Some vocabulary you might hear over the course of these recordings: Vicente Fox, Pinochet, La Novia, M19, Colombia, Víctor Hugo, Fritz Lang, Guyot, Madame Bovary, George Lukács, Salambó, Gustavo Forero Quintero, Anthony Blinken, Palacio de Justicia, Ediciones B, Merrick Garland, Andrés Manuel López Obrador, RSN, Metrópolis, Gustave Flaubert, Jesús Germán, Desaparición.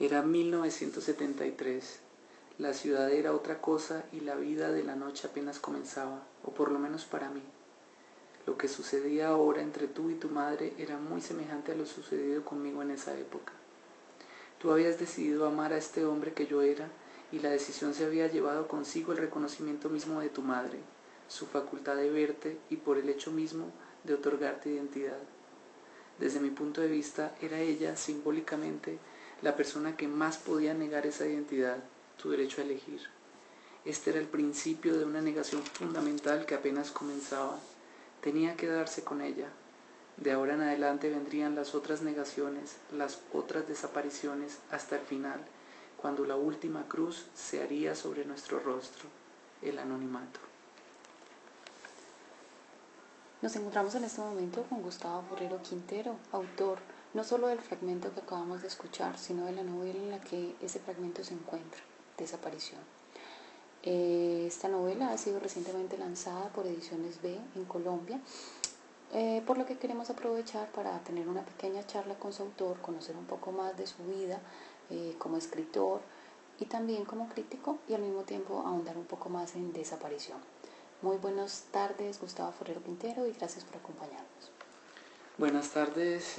Era 1973. La ciudad era otra cosa y la vida de la noche apenas comenzaba, o por lo menos para mí. Lo que sucedía ahora entre tú y tu madre era muy semejante a lo sucedido conmigo en esa época. Tú habías decidido amar a este hombre que yo era, y la decisión se había llevado consigo el reconocimiento mismo de tu madre, su facultad de verte y por el hecho mismo de otorgarte identidad. Desde mi punto de vista, era ella, simbólicamente, la persona que más podía negar esa identidad, tu derecho a elegir. Este era el principio de una negación fundamental que apenas comenzaba. Tenía que darse con ella. De ahora en adelante vendrían las otras negaciones, las otras desapariciones, hasta el final, cuando la última cruz se haría sobre nuestro rostro, el anonimato. Nos encontramos en este momento con Gustavo Forero Quintero, autor no solo del fragmento que acabamos de escuchar, sino de la novela en la que ese fragmento se encuentra, Desaparición. Esta novela ha sido recientemente lanzada por Ediciones B en Colombia, por lo que queremos aprovechar para tener una pequeña charla con su autor, conocer un poco más de su vida como escritor y también como crítico, y al mismo tiempo ahondar un poco más en Desaparición. Muy buenas tardes, Gustavo Forero Quintero, y gracias por acompañarnos. Buenas tardes,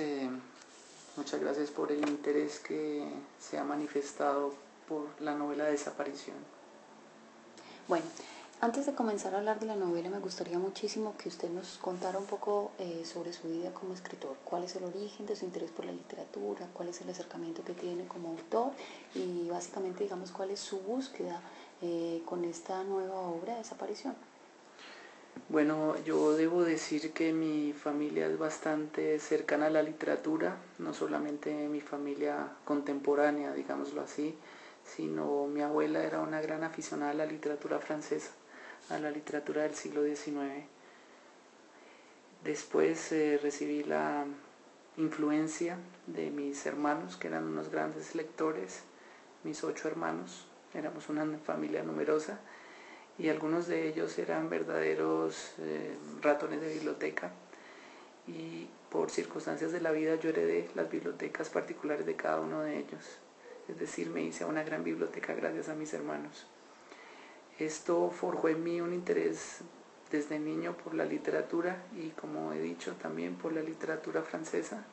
muchas gracias por el interés que se ha manifestado por la novela Desaparición. Bueno, antes de comenzar a hablar de la novela, me gustaría muchísimo que usted nos contara un poco sobre su vida como escritor. ¿Cuál es el origen de su interés por la literatura? ¿Cuál es el acercamiento que tiene como autor? Y básicamente, digamos, ¿cuál es su búsqueda con esta nueva obra, Desaparición? Bueno, yo debo decir que mi familia es bastante cercana a la literatura, no solamente mi familia contemporánea, digámoslo así, sino mi abuela era una gran aficionada a la literatura francesa, a la literatura del siglo XIX. Después recibí la influencia de mis hermanos, que eran unos grandes lectores, mis 8 hermanos, éramos una familia numerosa, y algunos de ellos eran verdaderos ratones de biblioteca, y por circunstancias de la vida yo heredé las bibliotecas particulares de cada uno de ellos. Es decir, me hice una gran biblioteca gracias a mis hermanos. Esto forjó en mí un interés desde niño por la literatura y, como he dicho, también por la literatura francesa.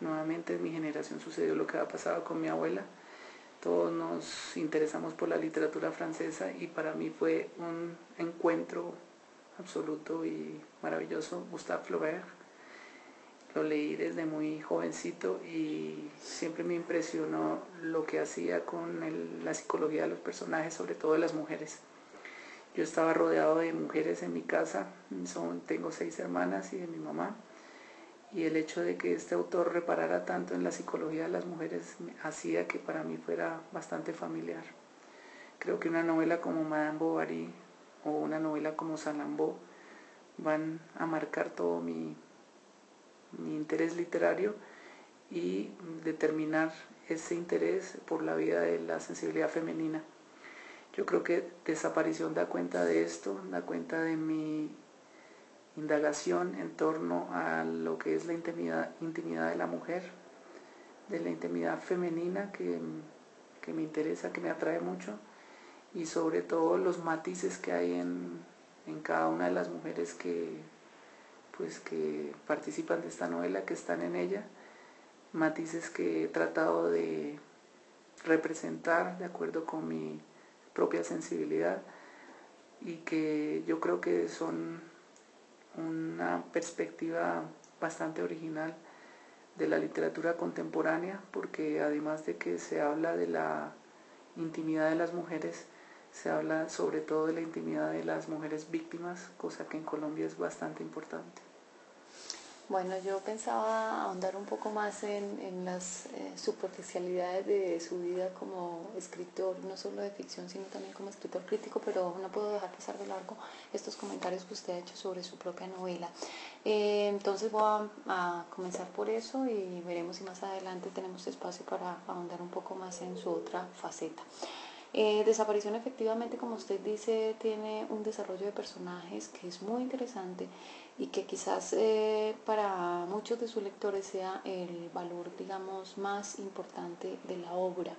Nuevamente en mi generación sucedió lo que había pasado con mi abuela. Todos nos interesamos por la literatura francesa y para mí fue un encuentro absoluto y maravilloso Gustave Flaubert. Lo leí desde muy jovencito y siempre me impresionó lo que hacía con la psicología de los personajes, sobre todo de las mujeres. Yo estaba rodeado de mujeres en mi casa, tengo 6 hermanas y de mi mamá, y el hecho de que este autor reparara tanto en la psicología de las mujeres hacía que para mí fuera bastante familiar. Creo que una novela como Madame Bovary o una novela como Salambó van a marcar todo mi interés literario y determinar ese interés por la vida de la sensibilidad femenina. Yo creo que Desaparición da cuenta de esto, da cuenta de mi indagación en torno a lo que es la intimidad de la mujer, de la intimidad femenina que me interesa, que me atrae mucho, y sobre todo los matices que hay en cada una de las mujeres que participan de esta novela, que están en ella, matices que he tratado de representar de acuerdo con mi propia sensibilidad y que yo creo que son una perspectiva bastante original de la literatura contemporánea, porque además de que se habla de la intimidad de las mujeres, se habla sobre todo de la intimidad de las mujeres víctimas, cosa que en Colombia es bastante importante. Bueno, yo pensaba ahondar un poco más en las superficialidades de su vida como escritor, no solo de ficción, sino también como escritor crítico, pero no puedo dejar pasar de largo estos comentarios que usted ha hecho sobre su propia novela. Entonces voy a comenzar por eso y veremos si más adelante tenemos espacio para ahondar un poco más en su otra faceta. Desaparición, efectivamente, como usted dice, tiene un desarrollo de personajes que es muy interesante y que quizás para muchos de sus lectores sea el valor, digamos, más importante de la obra.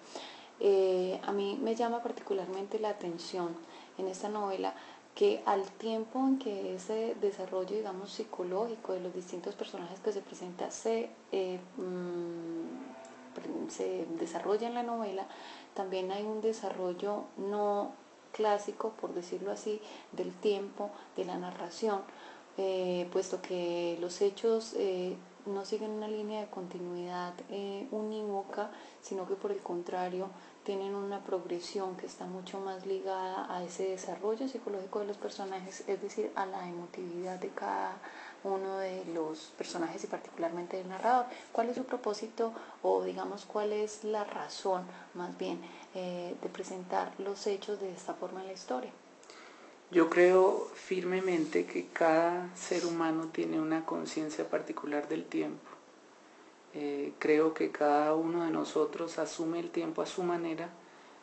A mí me llama particularmente la atención en esta novela que al tiempo en que ese desarrollo, digamos, psicológico de los distintos personajes que se presenta se desarrolla en la novela, también hay un desarrollo no clásico, por decirlo así, del tiempo, de la narración, puesto que los hechos no siguen una línea de continuidad unívoca, sino que por el contrario tienen una progresión que está mucho más ligada a ese desarrollo psicológico de los personajes, es decir, a la emotividad de cada uno de los personajes y particularmente del narrador. ¿Cuál es su propósito o, digamos, cuál es la razón, más bien, de presentar los hechos de esta forma en la historia? Yo creo firmemente que cada ser humano tiene una conciencia particular del tiempo. Creo que cada uno de nosotros asume el tiempo a su manera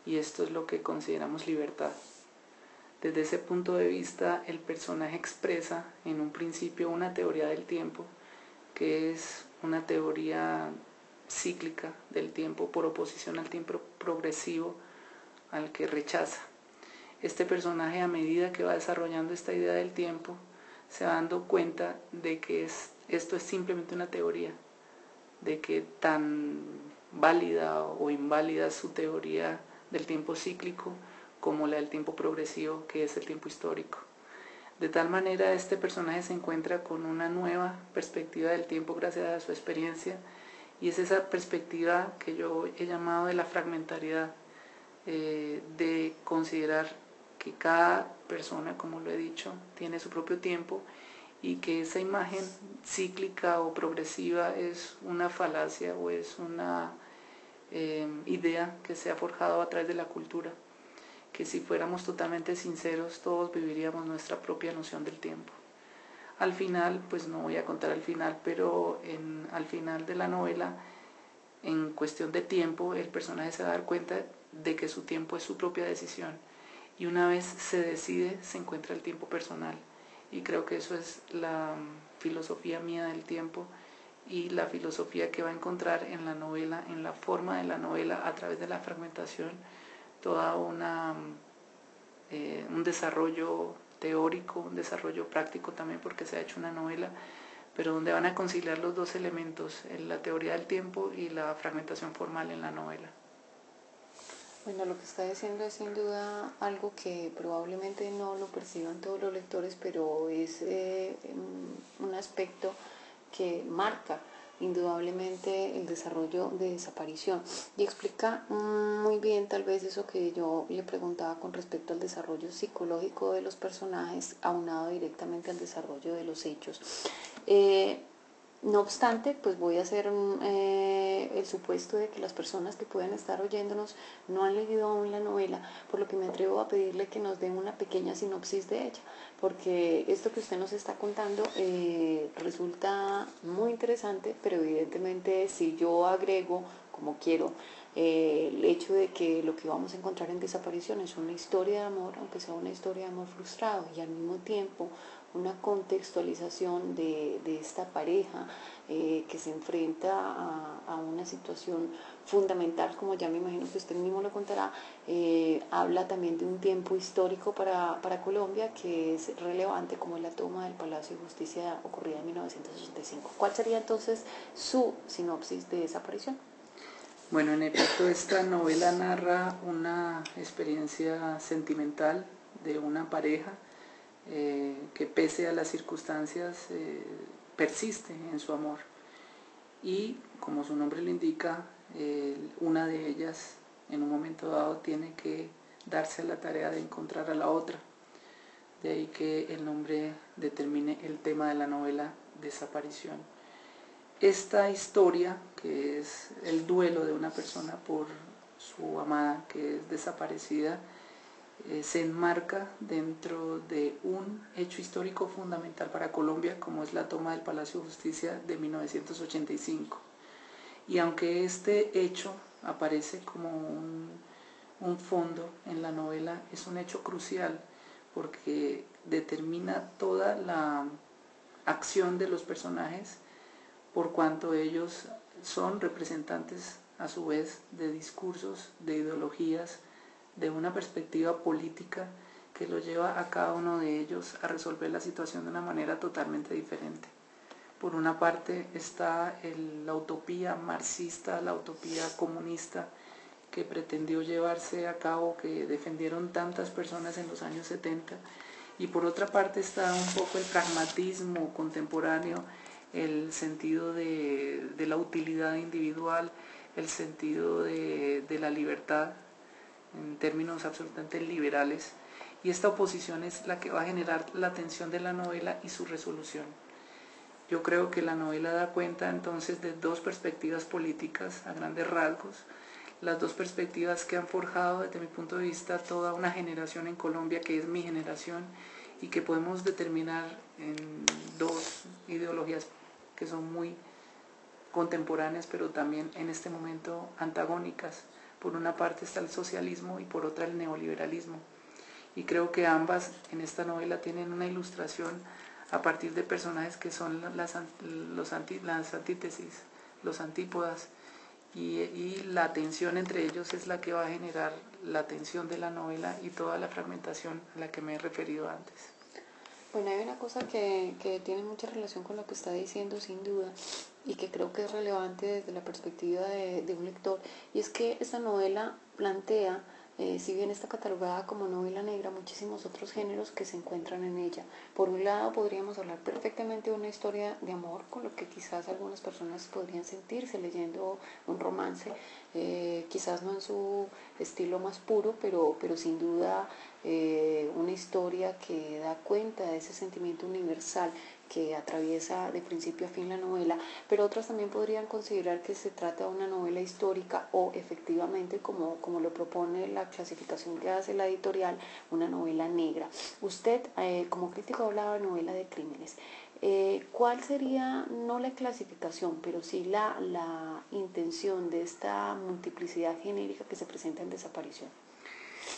y esto es lo que consideramos libertad. Desde ese punto de vista, el personaje expresa en un principio una teoría del tiempo, que es una teoría cíclica del tiempo por oposición al tiempo progresivo al que rechaza. Este personaje, a medida que va desarrollando esta idea del tiempo, se va dando cuenta de que esto es simplemente una teoría, de que tan válida o inválida es su teoría del tiempo cíclico como la del tiempo progresivo, que es el tiempo histórico. De tal manera, este personaje se encuentra con una nueva perspectiva del tiempo gracias a su experiencia, y es esa perspectiva que yo he llamado de la fragmentariedad, de considerar que cada persona, como lo he dicho, tiene su propio tiempo y que esa imagen cíclica o progresiva es una falacia o es una idea que se ha forjado a través de la cultura, que si fuéramos totalmente sinceros todos viviríamos nuestra propia noción del tiempo. Al final, pues no voy a contar el final, pero al final de la novela, en cuestión de tiempo, el personaje se va a dar cuenta de que su tiempo es su propia decisión, y una vez se decide se encuentra el tiempo personal, y creo que eso es la filosofía mía del tiempo y la filosofía que va a encontrar en la novela, en la forma de la novela, a través de la fragmentación, toda un desarrollo teórico, un desarrollo práctico también, porque se ha hecho una novela, pero donde van a conciliar los dos elementos, la teoría del tiempo y la fragmentación formal en la novela. Bueno, lo que está diciendo es sin duda algo que probablemente no lo perciban todos los lectores, pero es un aspecto que marca indudablemente el desarrollo de Desaparición y explica muy bien tal vez eso que yo le preguntaba con respecto al desarrollo psicológico de los personajes aunado directamente al desarrollo de los hechos. No obstante, pues voy a hacer el supuesto de que las personas que pueden estar oyéndonos no han leído aún la novela, por lo que me atrevo a pedirle que nos dé una pequeña sinopsis de ella, porque esto que usted nos está contando resulta muy interesante, pero evidentemente si yo agrego, como quiero, el hecho de que lo que vamos a encontrar en Desaparición es una historia de amor, aunque sea una historia de amor frustrado, y al mismo tiempo una contextualización de esta pareja que se enfrenta a una situación fundamental, como ya me imagino que usted mismo lo contará, habla también de un tiempo histórico para Colombia que es relevante, como es la toma del Palacio de Justicia ocurrida en 1985. ¿Cuál sería entonces su sinopsis de Desaparición? Bueno, en efecto, esta novela narra una experiencia sentimental de una pareja que pese a las circunstancias persiste en su amor, y como su nombre lo indica, una de ellas en un momento dado tiene que darse a la tarea de encontrar a la otra, de ahí que el nombre determine el tema de la novela, Desaparición. Esta historia, que es el duelo de una persona por su amada que es desaparecida, se enmarca dentro de un hecho histórico fundamental para Colombia, como es la toma del Palacio de Justicia de 1985. Y aunque este hecho aparece como un un fondo en la novela es un hecho crucial porque determina toda la acción de los personajes por cuanto ellos son representantes a su vez de discursos, de ideologías, de una perspectiva política que lo lleva a cada uno de ellos a resolver la situación de una manera totalmente diferente. Por una parte está la utopía marxista, la utopía comunista que pretendió llevarse a cabo, que defendieron tantas personas en los años 70, y por otra parte está un poco el pragmatismo contemporáneo, el sentido de la utilidad individual, el sentido de la libertad en términos absolutamente liberales, y esta oposición es la que va a generar la tensión de la novela y su resolución. Yo creo que la novela da cuenta entonces de dos perspectivas políticas a grandes rasgos, las dos perspectivas que han forjado desde mi punto de vista toda una generación en Colombia, que es mi generación, y que podemos determinar en dos ideologías que son muy contemporáneas, pero también en este momento antagónicas. Por una parte está el socialismo y por otra el neoliberalismo. Y creo que ambas en esta novela tienen una ilustración a partir de personajes que son las antítesis, los antípodas, y la tensión entre ellos es la que va a generar la tensión de la novela y toda la fragmentación a la que me he referido antes. Bueno, hay una cosa que tiene mucha relación con lo que está diciendo sin duda y que creo que es relevante desde la perspectiva de un lector, y es que esta novela plantea, si bien está catalogada como novela negra, muchísimos otros géneros que se encuentran en ella. Por un lado podríamos hablar perfectamente de una historia de amor, con lo que quizás algunas personas podrían sentirse leyendo un romance, quizás no en su estilo más puro, pero sin duda una historia que da cuenta de ese sentimiento universal que atraviesa de principio a fin la novela, pero otras también podrían considerar que se trata de una novela histórica o efectivamente, como lo propone la clasificación que hace la editorial, una novela negra. Usted, como crítico, hablaba de novela de crímenes. ¿Cuál sería, no la clasificación, pero sí la intención de esta multiplicidad genérica que se presenta en Desaparición?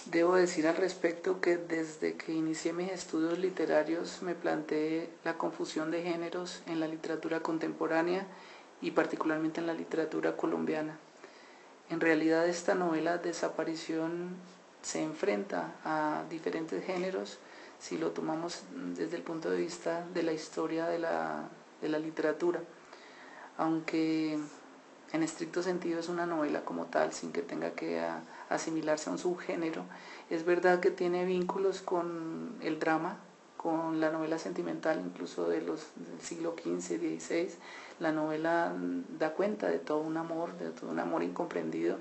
Debo decir al respecto que desde que inicié mis estudios literarios me planteé la confusión de géneros en la literatura contemporánea y particularmente en la literatura colombiana. En realidad esta novela Desaparición se enfrenta a diferentes géneros si lo tomamos desde el punto de vista de la historia de la literatura, aunque en estricto sentido es una novela como tal, sin que tenga que asimilarse a un subgénero. Es verdad que tiene vínculos con el drama, con la novela sentimental incluso del siglo XV, XVI. La novela da cuenta de todo un amor, incomprendido.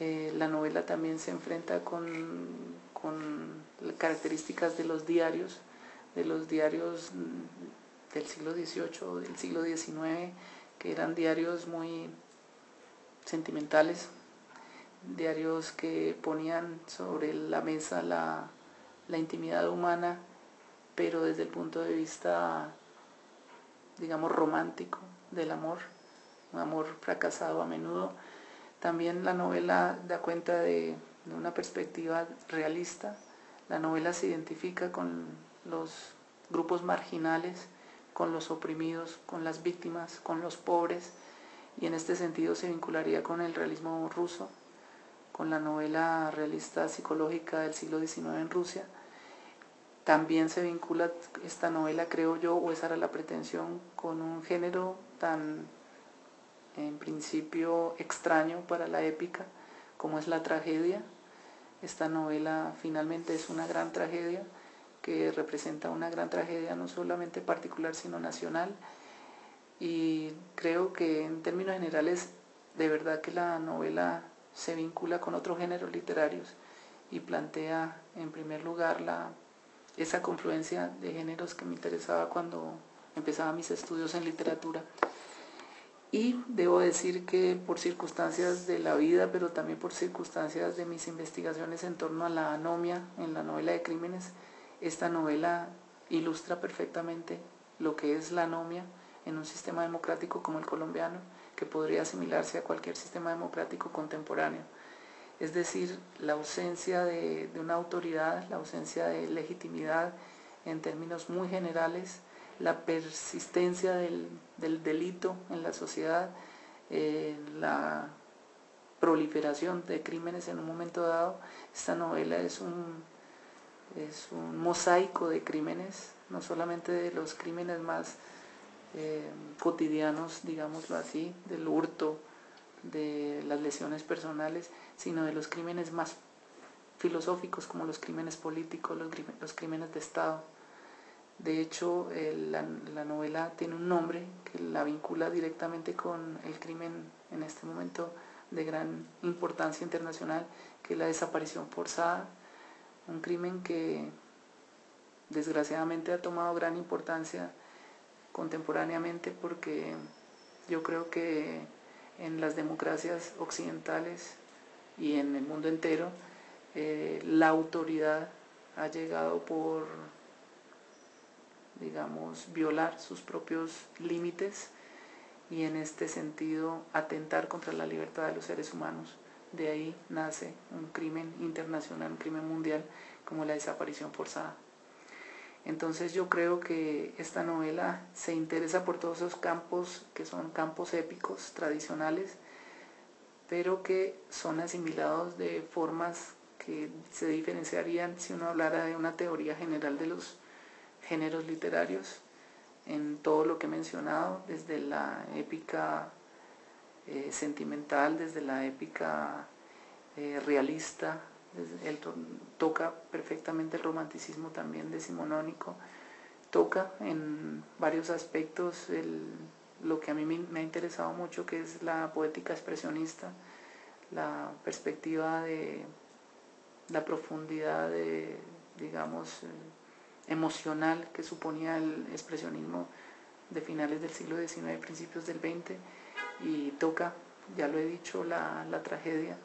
La novela también se enfrenta con características de los diarios, del siglo XVIII, del siglo XIX, que eran diarios muy sentimentales, diarios que ponían sobre la mesa la intimidad humana, pero desde el punto de vista, digamos, romántico del amor, un amor fracasado a menudo. También la novela da cuenta de una perspectiva realista. La novela se identifica con los grupos marginales, con los oprimidos, con las víctimas, con los pobres, y en este sentido se vincularía con el realismo ruso, con la novela realista psicológica del siglo XIX en Rusia. También se vincula esta novela, creo yo, o esa era la pretensión, con un género tan, en principio, extraño para la épica, como es la tragedia. Esta novela finalmente es una gran tragedia, que representa una gran tragedia no solamente particular sino nacional, y creo que en términos generales de verdad que la novela se vincula con otros géneros literarios y plantea en primer lugar esa confluencia de géneros que me interesaba cuando empezaba mis estudios en literatura. Y debo decir que por circunstancias de la vida, pero también por circunstancias de mis investigaciones en torno a la anomia en la novela de crímenes, esta novela ilustra perfectamente lo que es la anomia en un sistema democrático como el colombiano, que podría asimilarse a cualquier sistema democrático contemporáneo. es decir, la ausencia de una autoridad, la ausencia de legitimidad en términos muy generales, la persistencia del delito en la sociedad, la proliferación de crímenes en un momento dado. Esta novela es un mosaico de crímenes, no solamente de los crímenes más cotidianos, digámoslo así, del hurto, de las lesiones personales, sino de los crímenes más filosóficos como los crímenes políticos, los crímenes de Estado. De hecho, la novela tiene un nombre que la vincula directamente con el crimen en este momento de gran importancia internacional, que es la desaparición forzada, un crimen que desgraciadamente ha tomado gran importancia contemporáneamente, porque yo creo que en las democracias occidentales y en el mundo entero, la autoridad ha llegado por, digamos, violar sus propios límites y en este sentido atentar contra la libertad de los seres humanos. De ahí nace un crimen internacional, un crimen mundial como la desaparición forzada. Entonces yo creo que esta novela se interesa por todos esos campos que son campos épicos, tradicionales, pero que son asimilados de formas que se diferenciarían si uno hablara de una teoría general de los géneros literarios, en todo lo que he mencionado, desde la épica sentimental, desde la épica realista. Él toca perfectamente el romanticismo también decimonónico, toca en varios aspectos lo que a mí me ha interesado mucho, que es la poética expresionista, la perspectiva de la profundidad de, digamos, emocional que suponía el expresionismo de finales del siglo XIX, principios del XX, y toca, ya lo he dicho, la tragedia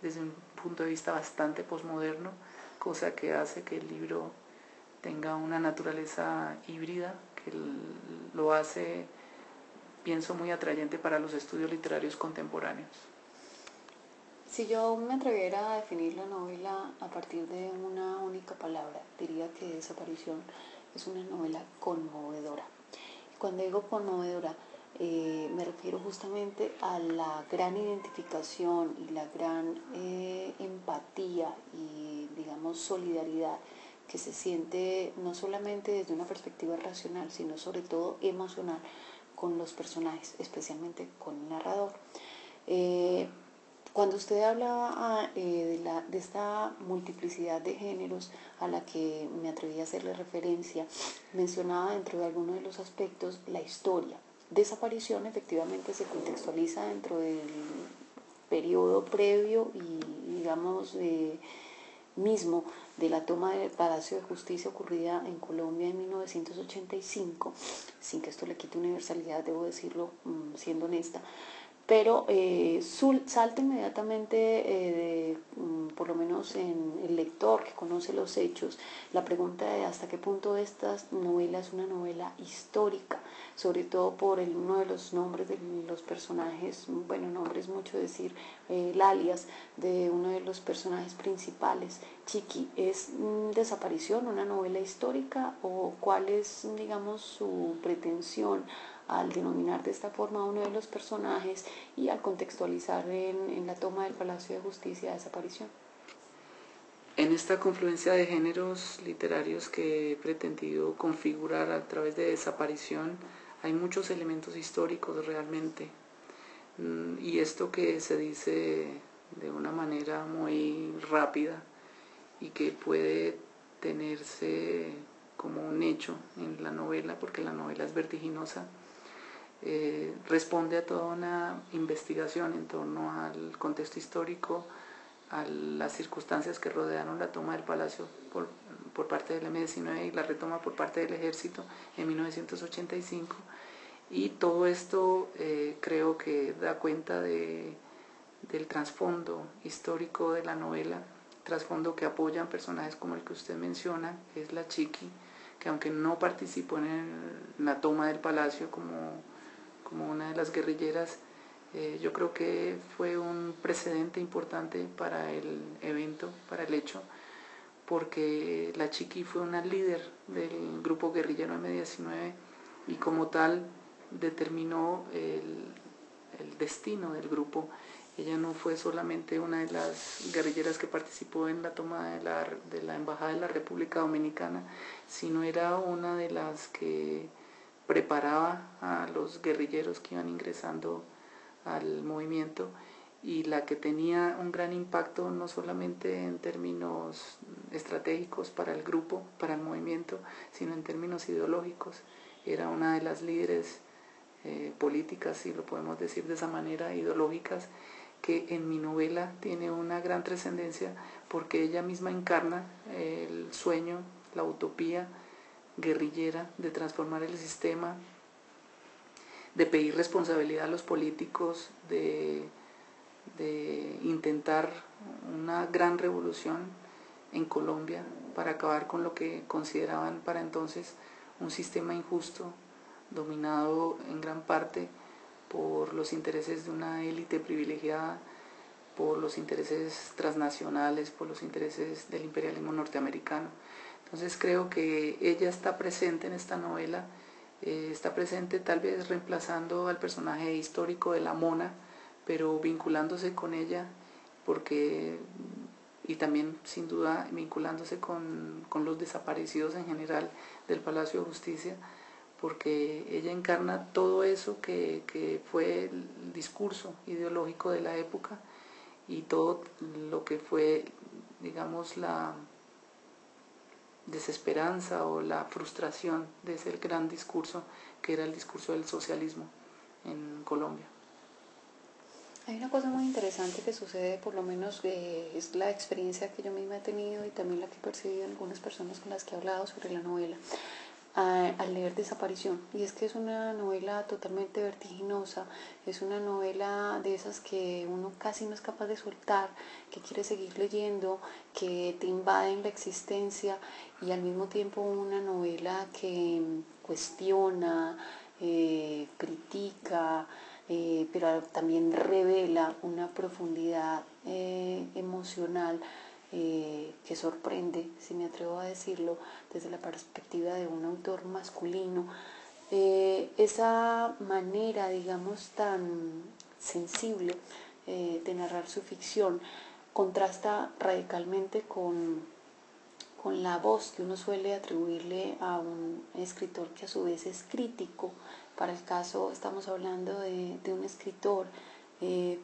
desde un punto de vista bastante posmoderno, cosa que hace que el libro tenga una naturaleza híbrida, que lo hace, pienso, muy atrayente para los estudios literarios contemporáneos. Si yo me atreviera a definir la novela a partir de una única palabra, diría que Desaparición es una novela conmovedora. Y cuando digo conmovedora, me refiero justamente a la gran identificación y la gran empatía y, digamos, solidaridad que se siente no solamente desde una perspectiva racional, sino sobre todo emocional con los personajes, especialmente con el narrador. Cuando usted hablaba de esta multiplicidad de géneros a la que me atreví a hacerle referencia, mencionaba dentro de algunos de los aspectos la historia. Desaparición efectivamente se contextualiza dentro del periodo previo y, digamos, mismo de la toma del Palacio de Justicia ocurrida en Colombia en 1985, sin que esto le quite universalidad, debo decirlo, siendo honesta, pero salta inmediatamente, por lo menos en el lector que conoce los hechos, la pregunta de hasta qué punto esta novela es una novela histórica, sobre todo por uno de los nombres de los personajes, bueno, nombre es mucho decir, el alias de uno de los personajes principales, Chiqui. ¿Es Desaparición una novela histórica o cuál es, digamos, su pretensión al denominar de esta forma a uno de los personajes y al contextualizar en la toma del Palacio de Justicia Desaparición? En esta confluencia de géneros literarios que he pretendido configurar a través de Desaparición, hay muchos elementos históricos realmente, y esto que se dice de una manera muy rápida y que puede tenerse como un hecho en la novela, porque la novela es vertiginosa, responde a toda una investigación en torno al contexto histórico, a las circunstancias que rodearon la toma del Palacio por parte del M19 y la retoma por parte del Ejército en 1985, y todo esto creo que da cuenta del trasfondo histórico de la novela, trasfondo que apoyan personajes como el que usted menciona, que es la Chiqui, que aunque no participó en la toma del Palacio como una de las guerrilleras, yo creo que fue un precedente importante para el evento, para el hecho, porque la Chiqui fue una líder del grupo guerrillero M19 y como tal determinó el destino del grupo. Ella no fue solamente una de las guerrilleras que participó en la toma de la Embajada de la República Dominicana, sino era una de las que preparaba a los guerrilleros que iban ingresando al movimiento y la que tenía un gran impacto no solamente en términos estratégicos para el grupo, para el movimiento, sino en términos ideológicos. Era una de las líderes políticas, si lo podemos decir de esa manera, ideológicas, que en mi novela tiene una gran trascendencia porque ella misma encarna el sueño, la utopía guerrillera de transformar el sistema, de pedir responsabilidad a los políticos, de intentar una gran revolución en Colombia para acabar con lo que consideraban para entonces un sistema injusto, dominado en gran parte por los intereses de una élite privilegiada, por los intereses transnacionales, por los intereses del imperialismo norteamericano. Entonces creo que ella está presente en esta novela, está presente tal vez reemplazando al personaje histórico de la Mona, pero vinculándose con ella, porque, y también sin duda vinculándose con los desaparecidos en general del Palacio de Justicia, porque ella encarna todo eso que fue el discurso ideológico de la época y todo lo que fue, digamos, la desesperanza o la frustración de ese gran discurso que era el discurso del socialismo en Colombia. Hay una cosa muy interesante que sucede, por lo menos es la experiencia que yo misma he tenido y también la que he percibido en algunas personas con las que he hablado sobre la novela, al leer Desaparición, y es que es una novela totalmente vertiginosa, es una novela de esas que uno casi no es capaz de soltar, que quiere seguir leyendo, que te invaden la existencia, y al mismo tiempo una novela que cuestiona, critica, pero también revela una profundidad emocional que sorprende, si me atrevo a decirlo, desde la perspectiva de un autor masculino. Esa manera, digamos, tan sensible de narrar su ficción contrasta radicalmente con la voz que uno suele atribuirle a un escritor que a su vez es crítico. Para el caso estamos hablando de un escritor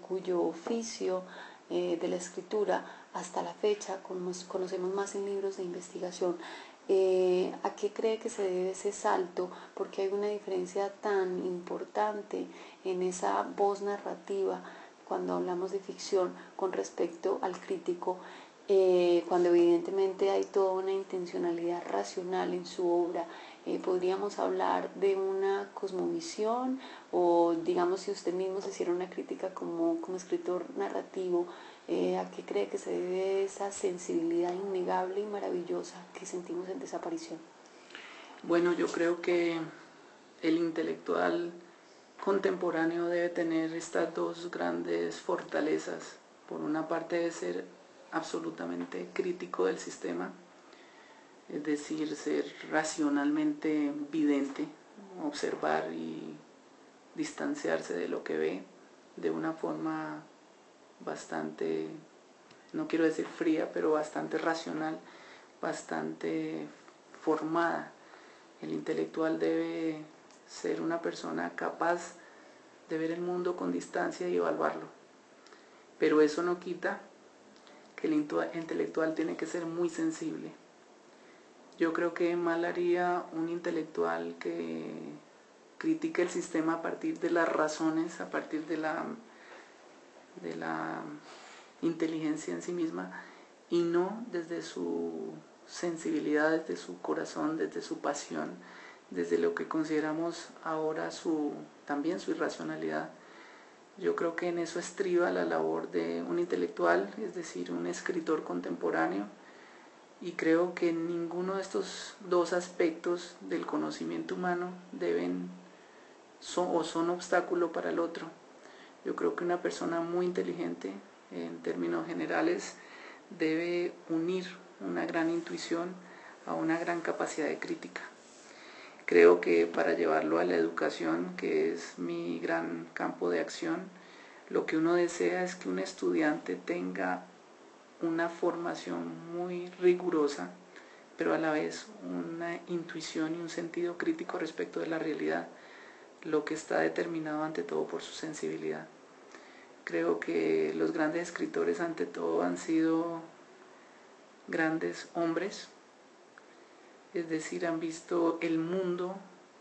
cuyo oficio de la escritura hasta la fecha conocemos más en libros de investigación. ¿A qué cree que se debe ese salto? Porque hay una diferencia tan importante en esa voz narrativa cuando hablamos de ficción con respecto al crítico, cuando evidentemente hay toda una intencionalidad racional en su obra. Podríamos hablar de una cosmovisión, o digamos, si usted mismo se hiciera una crítica como escritor narrativo, ¿a qué cree que se debe esa sensibilidad innegable y maravillosa que sentimos en Desaparición? Bueno, yo creo que el intelectual contemporáneo debe tener estas dos grandes fortalezas. Por una parte debe ser absolutamente crítico del sistema, es decir, ser racionalmente vidente, observar y distanciarse de lo que ve de una forma bastante, no quiero decir fría, pero bastante racional, bastante formada. El intelectual debe ser una persona capaz de ver el mundo con distancia y evaluarlo. Pero eso no quita que el intelectual tiene que ser muy sensible. Yo creo que mal haría un intelectual que critique el sistema a partir de las razones, a partir de la inteligencia en sí misma, y no desde su sensibilidad, desde su corazón, desde su pasión, desde lo que consideramos ahora también su irracionalidad. Yo creo que en eso estriba la labor de un intelectual, es decir, un escritor contemporáneo, y creo que ninguno de estos dos aspectos del conocimiento humano son obstáculo para el otro. Yo creo que una persona muy inteligente en términos generales, debe unir una gran intuición a una gran capacidad de crítica. Creo que para llevarlo a la educación, que es mi gran campo de acción, lo que uno desea es que un estudiante tenga una formación muy rigurosa, pero a la vez una intuición y un sentido crítico respecto de la realidad, lo que está determinado ante todo por su sensibilidad. Creo que los grandes escritores ante todo han sido grandes hombres, es decir, han visto el mundo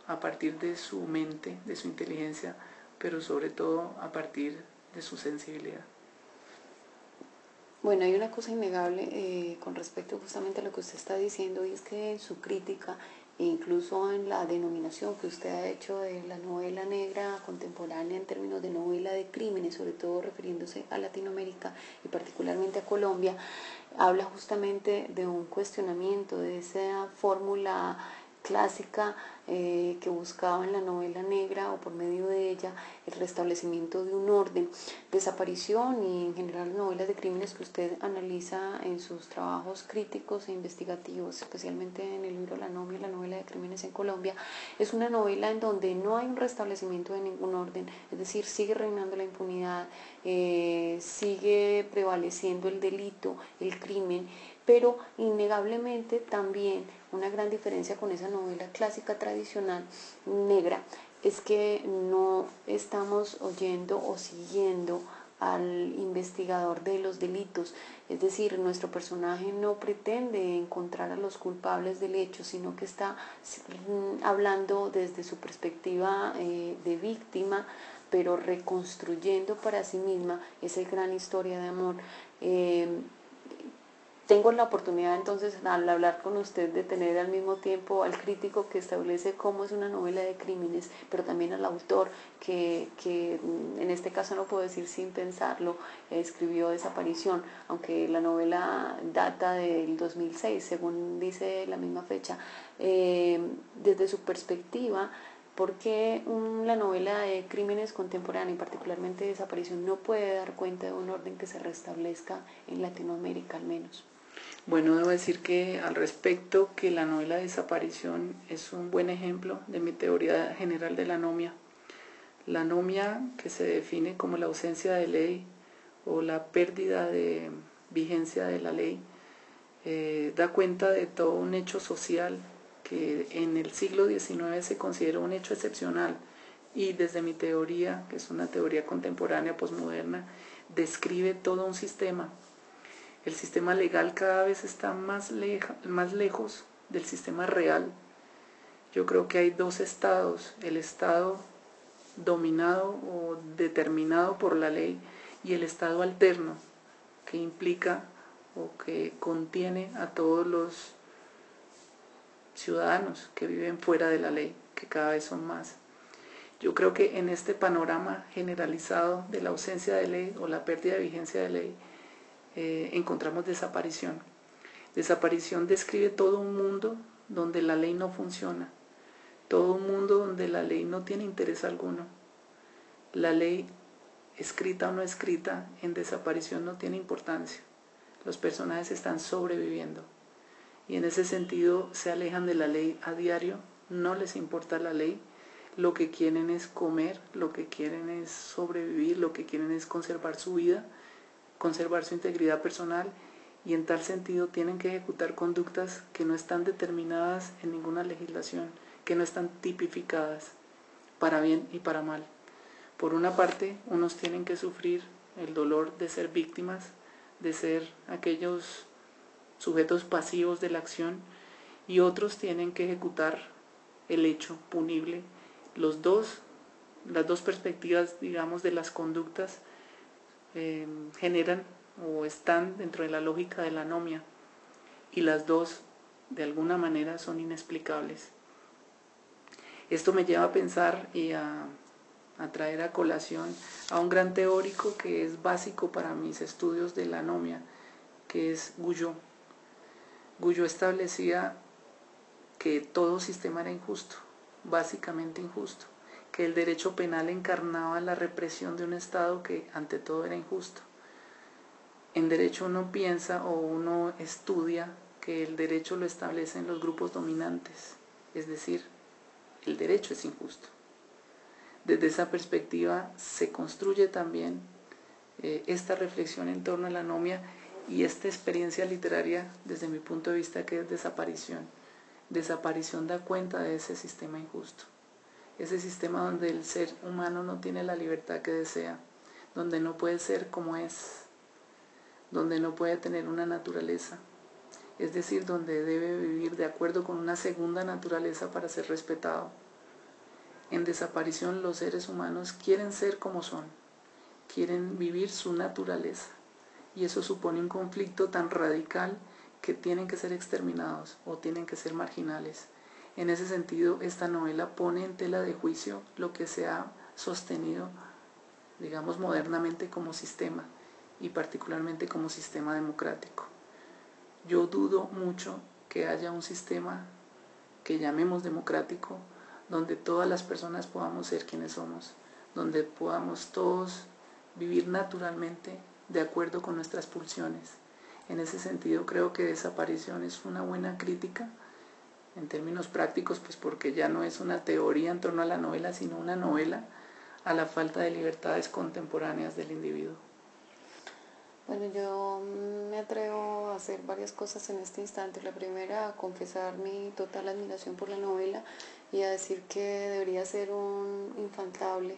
a partir de su mente, de su inteligencia, pero sobre todo a partir de su sensibilidad. Bueno, hay una cosa innegable con respecto justamente a lo que usted está diciendo, y es que en su crítica, incluso en la denominación que usted ha hecho de la novela negra contemporánea en términos de novela de crímenes, sobre todo refiriéndose a Latinoamérica y particularmente a Colombia, habla justamente de un cuestionamiento de esa fórmula clásica que buscaba en la novela negra o por medio de ella el restablecimiento de un orden. Desaparición y en general novelas de crímenes que usted analiza en sus trabajos críticos e investigativos, especialmente en el libro La Novia, la novela de crímenes en Colombia, es una novela en donde no hay un restablecimiento de ningún orden, es decir, sigue reinando la impunidad, sigue prevaleciendo el delito, el crimen, pero innegablemente también una gran diferencia con esa novela clásica tradicional negra es que no estamos oyendo o siguiendo al investigador de los delitos, es decir, nuestro personaje no pretende encontrar a los culpables del hecho, sino que está hablando desde su perspectiva de víctima, pero reconstruyendo para sí misma esa gran historia de amor. Tengo la oportunidad entonces al hablar con usted de tener al mismo tiempo al crítico que establece cómo es una novela de crímenes, pero también al autor que en este caso no puedo decir sin pensarlo, escribió Desaparición, aunque la novela data del 2006, según dice la misma fecha, desde su perspectiva. ¿Por qué la novela de crímenes contemporánea y particularmente Desaparición no puede dar cuenta de un orden que se restablezca en Latinoamérica al menos? Bueno, debo decir que al respecto que la novela Desaparición es un buen ejemplo de mi teoría general de la anomia. La anomia, que se define como la ausencia de ley o la pérdida de vigencia de la ley, da cuenta de todo un hecho social que en el siglo XIX se consideró un hecho excepcional y desde mi teoría, que es una teoría contemporánea, posmoderna, describe todo un sistema. El sistema legal cada vez está más lejos del sistema real. Yo creo que hay dos estados, el estado dominado o determinado por la ley y el estado alterno, que implica o que contiene a todos los ciudadanos que viven fuera de la ley, que cada vez son más. Yo creo que en este panorama generalizado de la ausencia de ley o la pérdida de vigencia de ley, encontramos desaparición. Desaparición describe todo un mundo donde la ley no funciona, todo un mundo donde la ley no tiene interés alguno. La ley, escrita o no escrita, en Desaparición no tiene importancia. Los personajes están sobreviviendo. Y en ese sentido se alejan de la ley a diario, no les importa la ley, lo que quieren es comer, lo que quieren es sobrevivir, lo que quieren es conservar su vida, conservar su integridad personal, y en tal sentido tienen que ejecutar conductas que no están determinadas en ninguna legislación, que no están tipificadas, para bien y para mal. Por una parte, unos tienen que sufrir el dolor de ser víctimas, de ser aquellos sujetos pasivos de la acción, y otros tienen que ejecutar el hecho punible. Las dos perspectivas, digamos, de las conductas generan o están dentro de la lógica de la anomia, y las dos de alguna manera son inexplicables. Esto me lleva a pensar y a traer a colación a un gran teórico que es básico para mis estudios de la anomia, que es Guyot. Guyot establecía que todo sistema era injusto, básicamente injusto, que el derecho penal encarnaba la represión de un Estado que ante todo era injusto. En derecho uno piensa o uno estudia que el derecho lo establecen los grupos dominantes, es decir, el derecho es injusto. Desde esa perspectiva se construye también esta reflexión en torno a la anomia y esta experiencia literaria, desde mi punto de vista, que es Desaparición. Desaparición da cuenta de ese sistema injusto, ese sistema donde el ser humano no tiene la libertad que desea, donde no puede ser como es, donde no puede tener una naturaleza, es decir, donde debe vivir de acuerdo con una segunda naturaleza para ser respetado. En Desaparición los seres humanos quieren ser como son, quieren vivir su naturaleza, y eso supone un conflicto tan radical que tienen que ser exterminados o tienen que ser marginales. En ese sentido, esta novela pone en tela de juicio lo que se ha sostenido, digamos, modernamente como sistema, y particularmente como sistema democrático. Yo dudo mucho que haya un sistema que llamemos democrático, donde todas las personas podamos ser quienes somos, donde podamos todos vivir naturalmente de acuerdo con nuestras pulsiones. En ese sentido creo que Desaparición es una buena crítica en términos prácticos, pues porque ya no es una teoría en torno a la novela, sino una novela a la falta de libertades contemporáneas del individuo. Bueno, yo me atrevo a hacer varias cosas en este instante. La primera, a confesar mi total admiración por la novela y a decir que debería ser un infaltable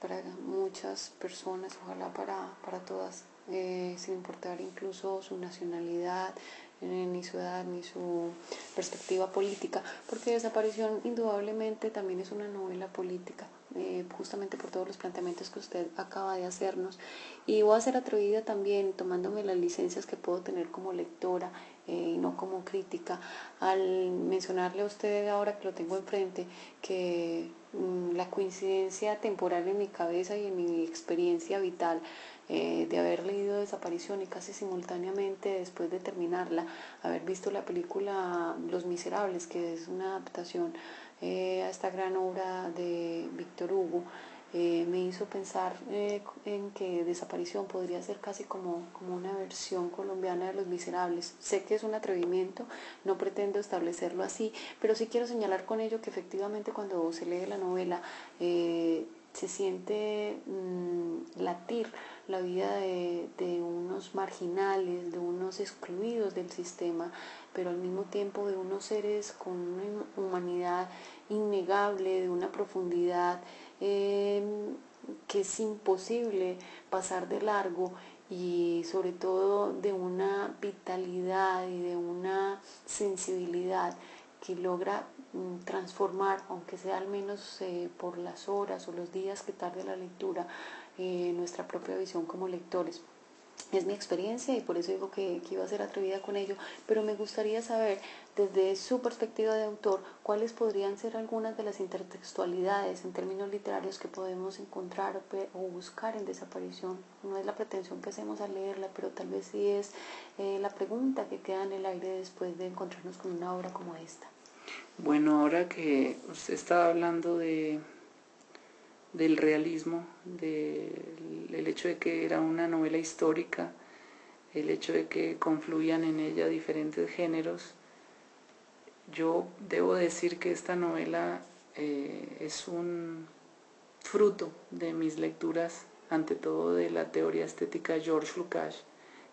para muchas personas, ojalá para todas, sin importar incluso su nacionalidad, ni su edad, ni su perspectiva política, porque Desaparición indudablemente también es una novela política, justamente por todos los planteamientos que usted acaba de hacernos. Y voy a ser atrevida también, tomándome las licencias que puedo tener como lectora y no como crítica, al mencionarle a usted, ahora que lo tengo enfrente, que la coincidencia temporal en mi cabeza y en mi experiencia vital de haber leído Desaparición y casi simultáneamente después de terminarla, haber visto la película Los Miserables, que es una adaptación a esta gran obra de Víctor Hugo, me hizo pensar en que Desaparición podría ser casi como una versión colombiana de Los Miserables. Sé que es un atrevimiento, no pretendo establecerlo así, pero sí quiero señalar con ello que efectivamente cuando se lee la novela se siente latir la vida de unos marginales, de unos excluidos del sistema, pero al mismo tiempo de unos seres con una humanidad innegable, de una profundidad que es imposible pasar de largo, y sobre todo de una vitalidad y de una sensibilidad que logra transformar, aunque sea al menos por las horas o los días que tarde la lectura, nuestra propia visión como lectores. Es mi experiencia y por eso digo que iba a ser atrevida con ello, pero me gustaría saber, desde su perspectiva de autor, cuáles podrían ser algunas de las intertextualidades en términos literarios que podemos encontrar o buscar en Desaparición. No es la pretensión que hacemos al leerla, pero tal vez sí es la pregunta que queda en el aire después de encontrarnos con una obra como esta. Bueno, ahora que usted estaba hablando del realismo, del hecho de que era una novela histórica, el hecho de que confluían en ella diferentes géneros, yo debo decir que esta novela es un fruto de mis lecturas, ante todo de la teoría estética de George Lukács.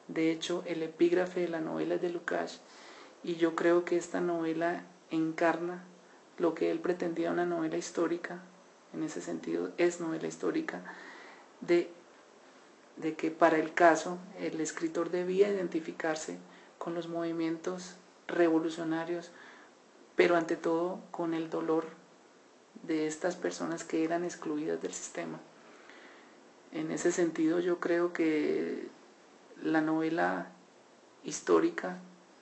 De hecho, el epígrafe de la novela es de Lukács, y yo creo que esta novela encarna lo que él pretendía una novela histórica. En ese sentido es novela histórica, de que para el caso el escritor debía identificarse con los movimientos revolucionarios, pero ante todo con el dolor de estas personas que eran excluidas del sistema. En ese sentido yo creo que la novela histórica,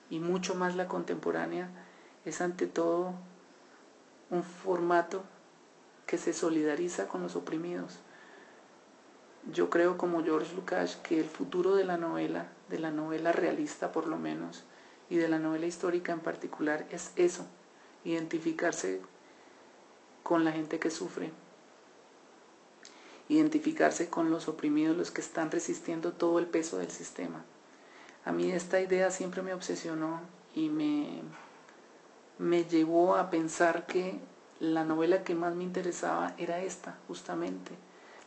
y mucho más la contemporánea, es ante todo un formato que se solidariza con los oprimidos. Yo creo, como George Lukács, que el futuro de la novela realista por lo menos, y de la novela histórica en particular, es eso, identificarse con la gente que sufre. identificarse con los oprimidos, los que están resistiendo todo el peso del sistema. A mí esta idea siempre me obsesionó y me llevó a pensar que la novela que más me interesaba era esta, justamente,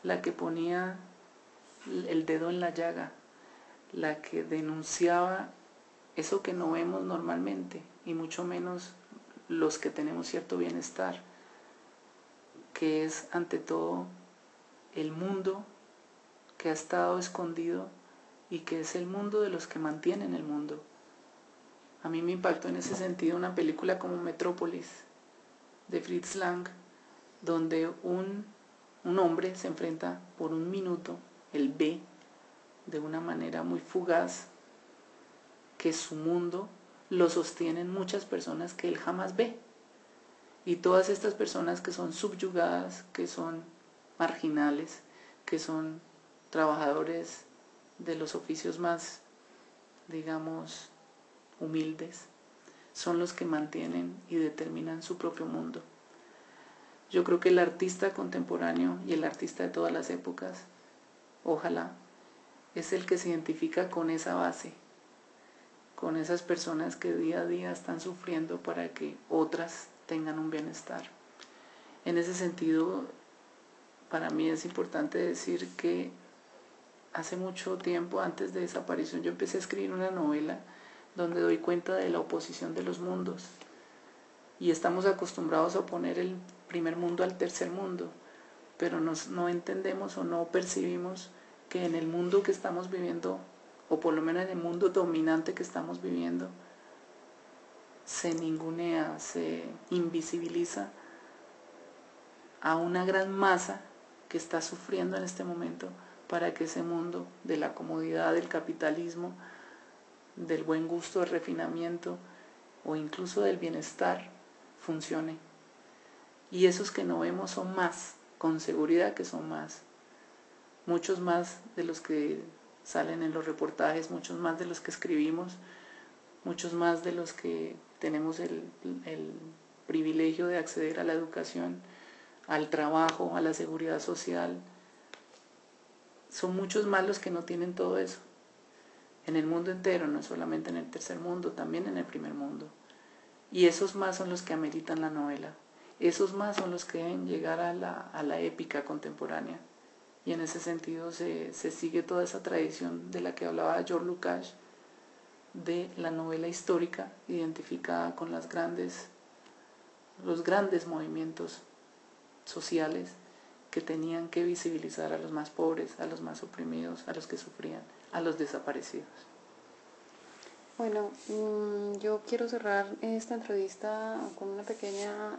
la que ponía el dedo en la llaga, la que denunciaba eso que no vemos normalmente, y mucho menos los que tenemos cierto bienestar, que es ante todo el mundo que ha estado escondido y que es el mundo de los que mantienen el mundo. A mí me impactó en ese sentido una película como Metrópolis, de Fritz Lang, donde un hombre se enfrenta por un minuto, él ve de una manera muy fugaz que su mundo lo sostienen muchas personas que él jamás ve. Y todas estas personas que son subyugadas, que son marginales, que son trabajadores de los oficios más, digamos, humildes, son los que mantienen y determinan su propio mundo. Yo creo que el artista contemporáneo y el artista de todas las épocas, ojalá, es el que se identifica con esa base, con esas personas que día a día están sufriendo para que otras tengan un bienestar. En ese sentido, para mí es importante decir que hace mucho tiempo, antes de Desaparición, yo empecé a escribir una novela donde doy cuenta de la oposición de los mundos. Y estamos acostumbrados a oponer el primer mundo al tercer mundo, pero no entendemos o no percibimos que en el mundo que estamos viviendo, o por lo menos en el mundo dominante que estamos viviendo, se ningunea, se invisibiliza a una gran masa que está sufriendo en este momento para que ese mundo de la comodidad, del capitalismo, del buen gusto, del refinamiento o incluso del bienestar funcione. Y esos que no vemos son más, con seguridad que son más, muchos más de los que salen en los reportajes, muchos más de los que escribimos, muchos más de los que tenemos el privilegio de acceder a la educación, al trabajo, a la seguridad social. Son muchos más los que no tienen todo eso. En el mundo entero, no solamente en el tercer mundo, también en el primer mundo. Y esos más son los que ameritan la novela. Esos más son los que deben llegar a la épica contemporánea. Y en ese sentido se sigue toda esa tradición de la que hablaba George Lukács, de la novela histórica identificada con los grandes movimientos sociales que tenían que visibilizar a los más pobres, a los más oprimidos, a los que sufrían, a los desaparecidos. Bueno, yo quiero cerrar esta entrevista con una pequeña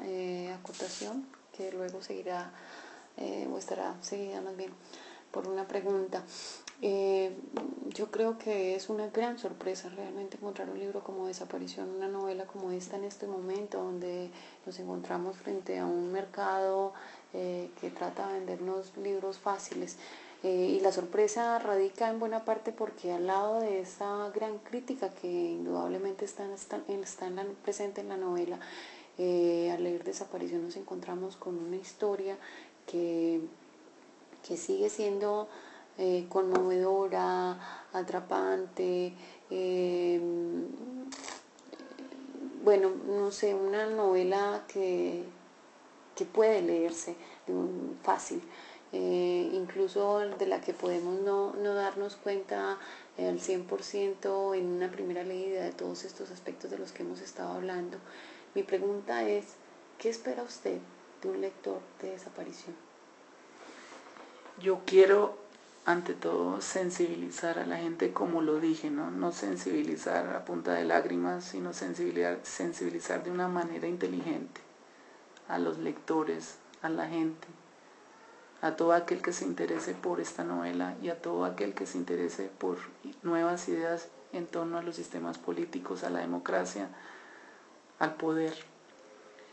acotación que luego seguirá. O estará seguida más bien por una pregunta. Yo creo que es una gran sorpresa realmente encontrar un libro como Desaparición, una novela como esta en este momento, donde nos encontramos frente a un mercado que trata de vendernos libros fáciles. Y la sorpresa radica en buena parte porque al lado de esa gran crítica que indudablemente está presente en la novela, al leer Desaparición nos encontramos con una historia que sigue siendo conmovedora, atrapante, bueno, no sé, una novela que puede leerse fácil, incluso de la que podemos no darnos cuenta al 100% en una primera leída de todos estos aspectos de los que hemos estado hablando. Mi pregunta es, ¿qué espera usted de un lector de Desaparición? Yo quiero, ante todo, sensibilizar a la gente, como lo dije, no sensibilizar a punta de lágrimas, sino sensibilizar de una manera inteligente a los lectores, a la gente, a todo aquel que se interese por esta novela y a todo aquel que se interese por nuevas ideas en torno a los sistemas políticos, a la democracia, al poder.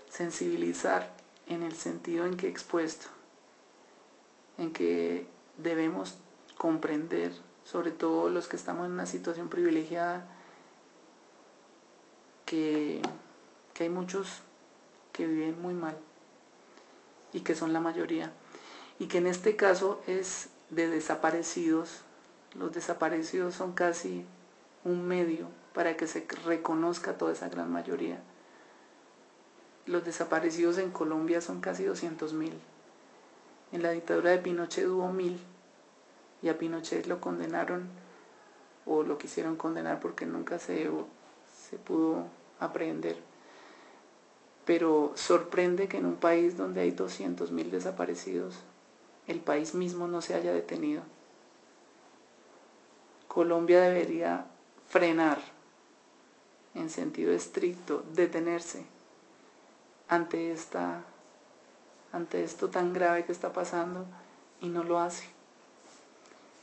Sensibilizar en el sentido en que he expuesto, en que debemos comprender, sobre todo los que estamos en una situación privilegiada, que hay muchos que viven muy mal y que son la mayoría, y que en este caso es de desaparecidos. Los desaparecidos son casi un medio para que se reconozca toda esa gran mayoría. Los desaparecidos en Colombia son casi 200.000. En la dictadura de Pinochet hubo 1.000, y a Pinochet lo condenaron, o lo quisieron condenar porque nunca se pudo aprehender. Pero sorprende que en un país donde hay 200.000 desaparecidos, el país mismo no se haya detenido. Colombia debería frenar, en sentido estricto, detenerse ante esto tan grave que está pasando, y no lo hace.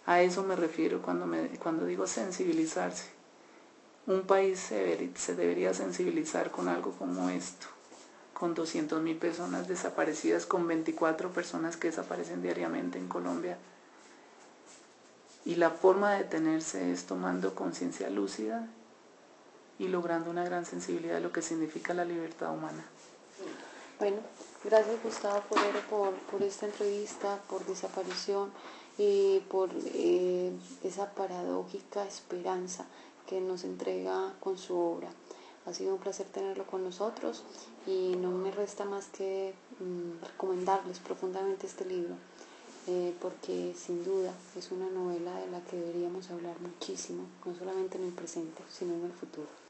A eso me refiero cuando digo sensibilizarse. Un país se debería sensibilizar con algo como esto, con 200.000 personas desaparecidas, con 24 personas que desaparecen diariamente en Colombia. Y la forma de detenerse es tomando conciencia lúcida y logrando una gran sensibilidad de lo que significa la libertad humana. Bueno, gracias Gustavo Forero por esta entrevista, por Desaparición y por esa paradójica esperanza que nos entrega con su obra. Ha sido un placer tenerlo con nosotros y no me resta más que recomendarles profundamente este libro, porque sin duda es una novela de la que deberíamos hablar muchísimo, no solamente en el presente, sino en el futuro.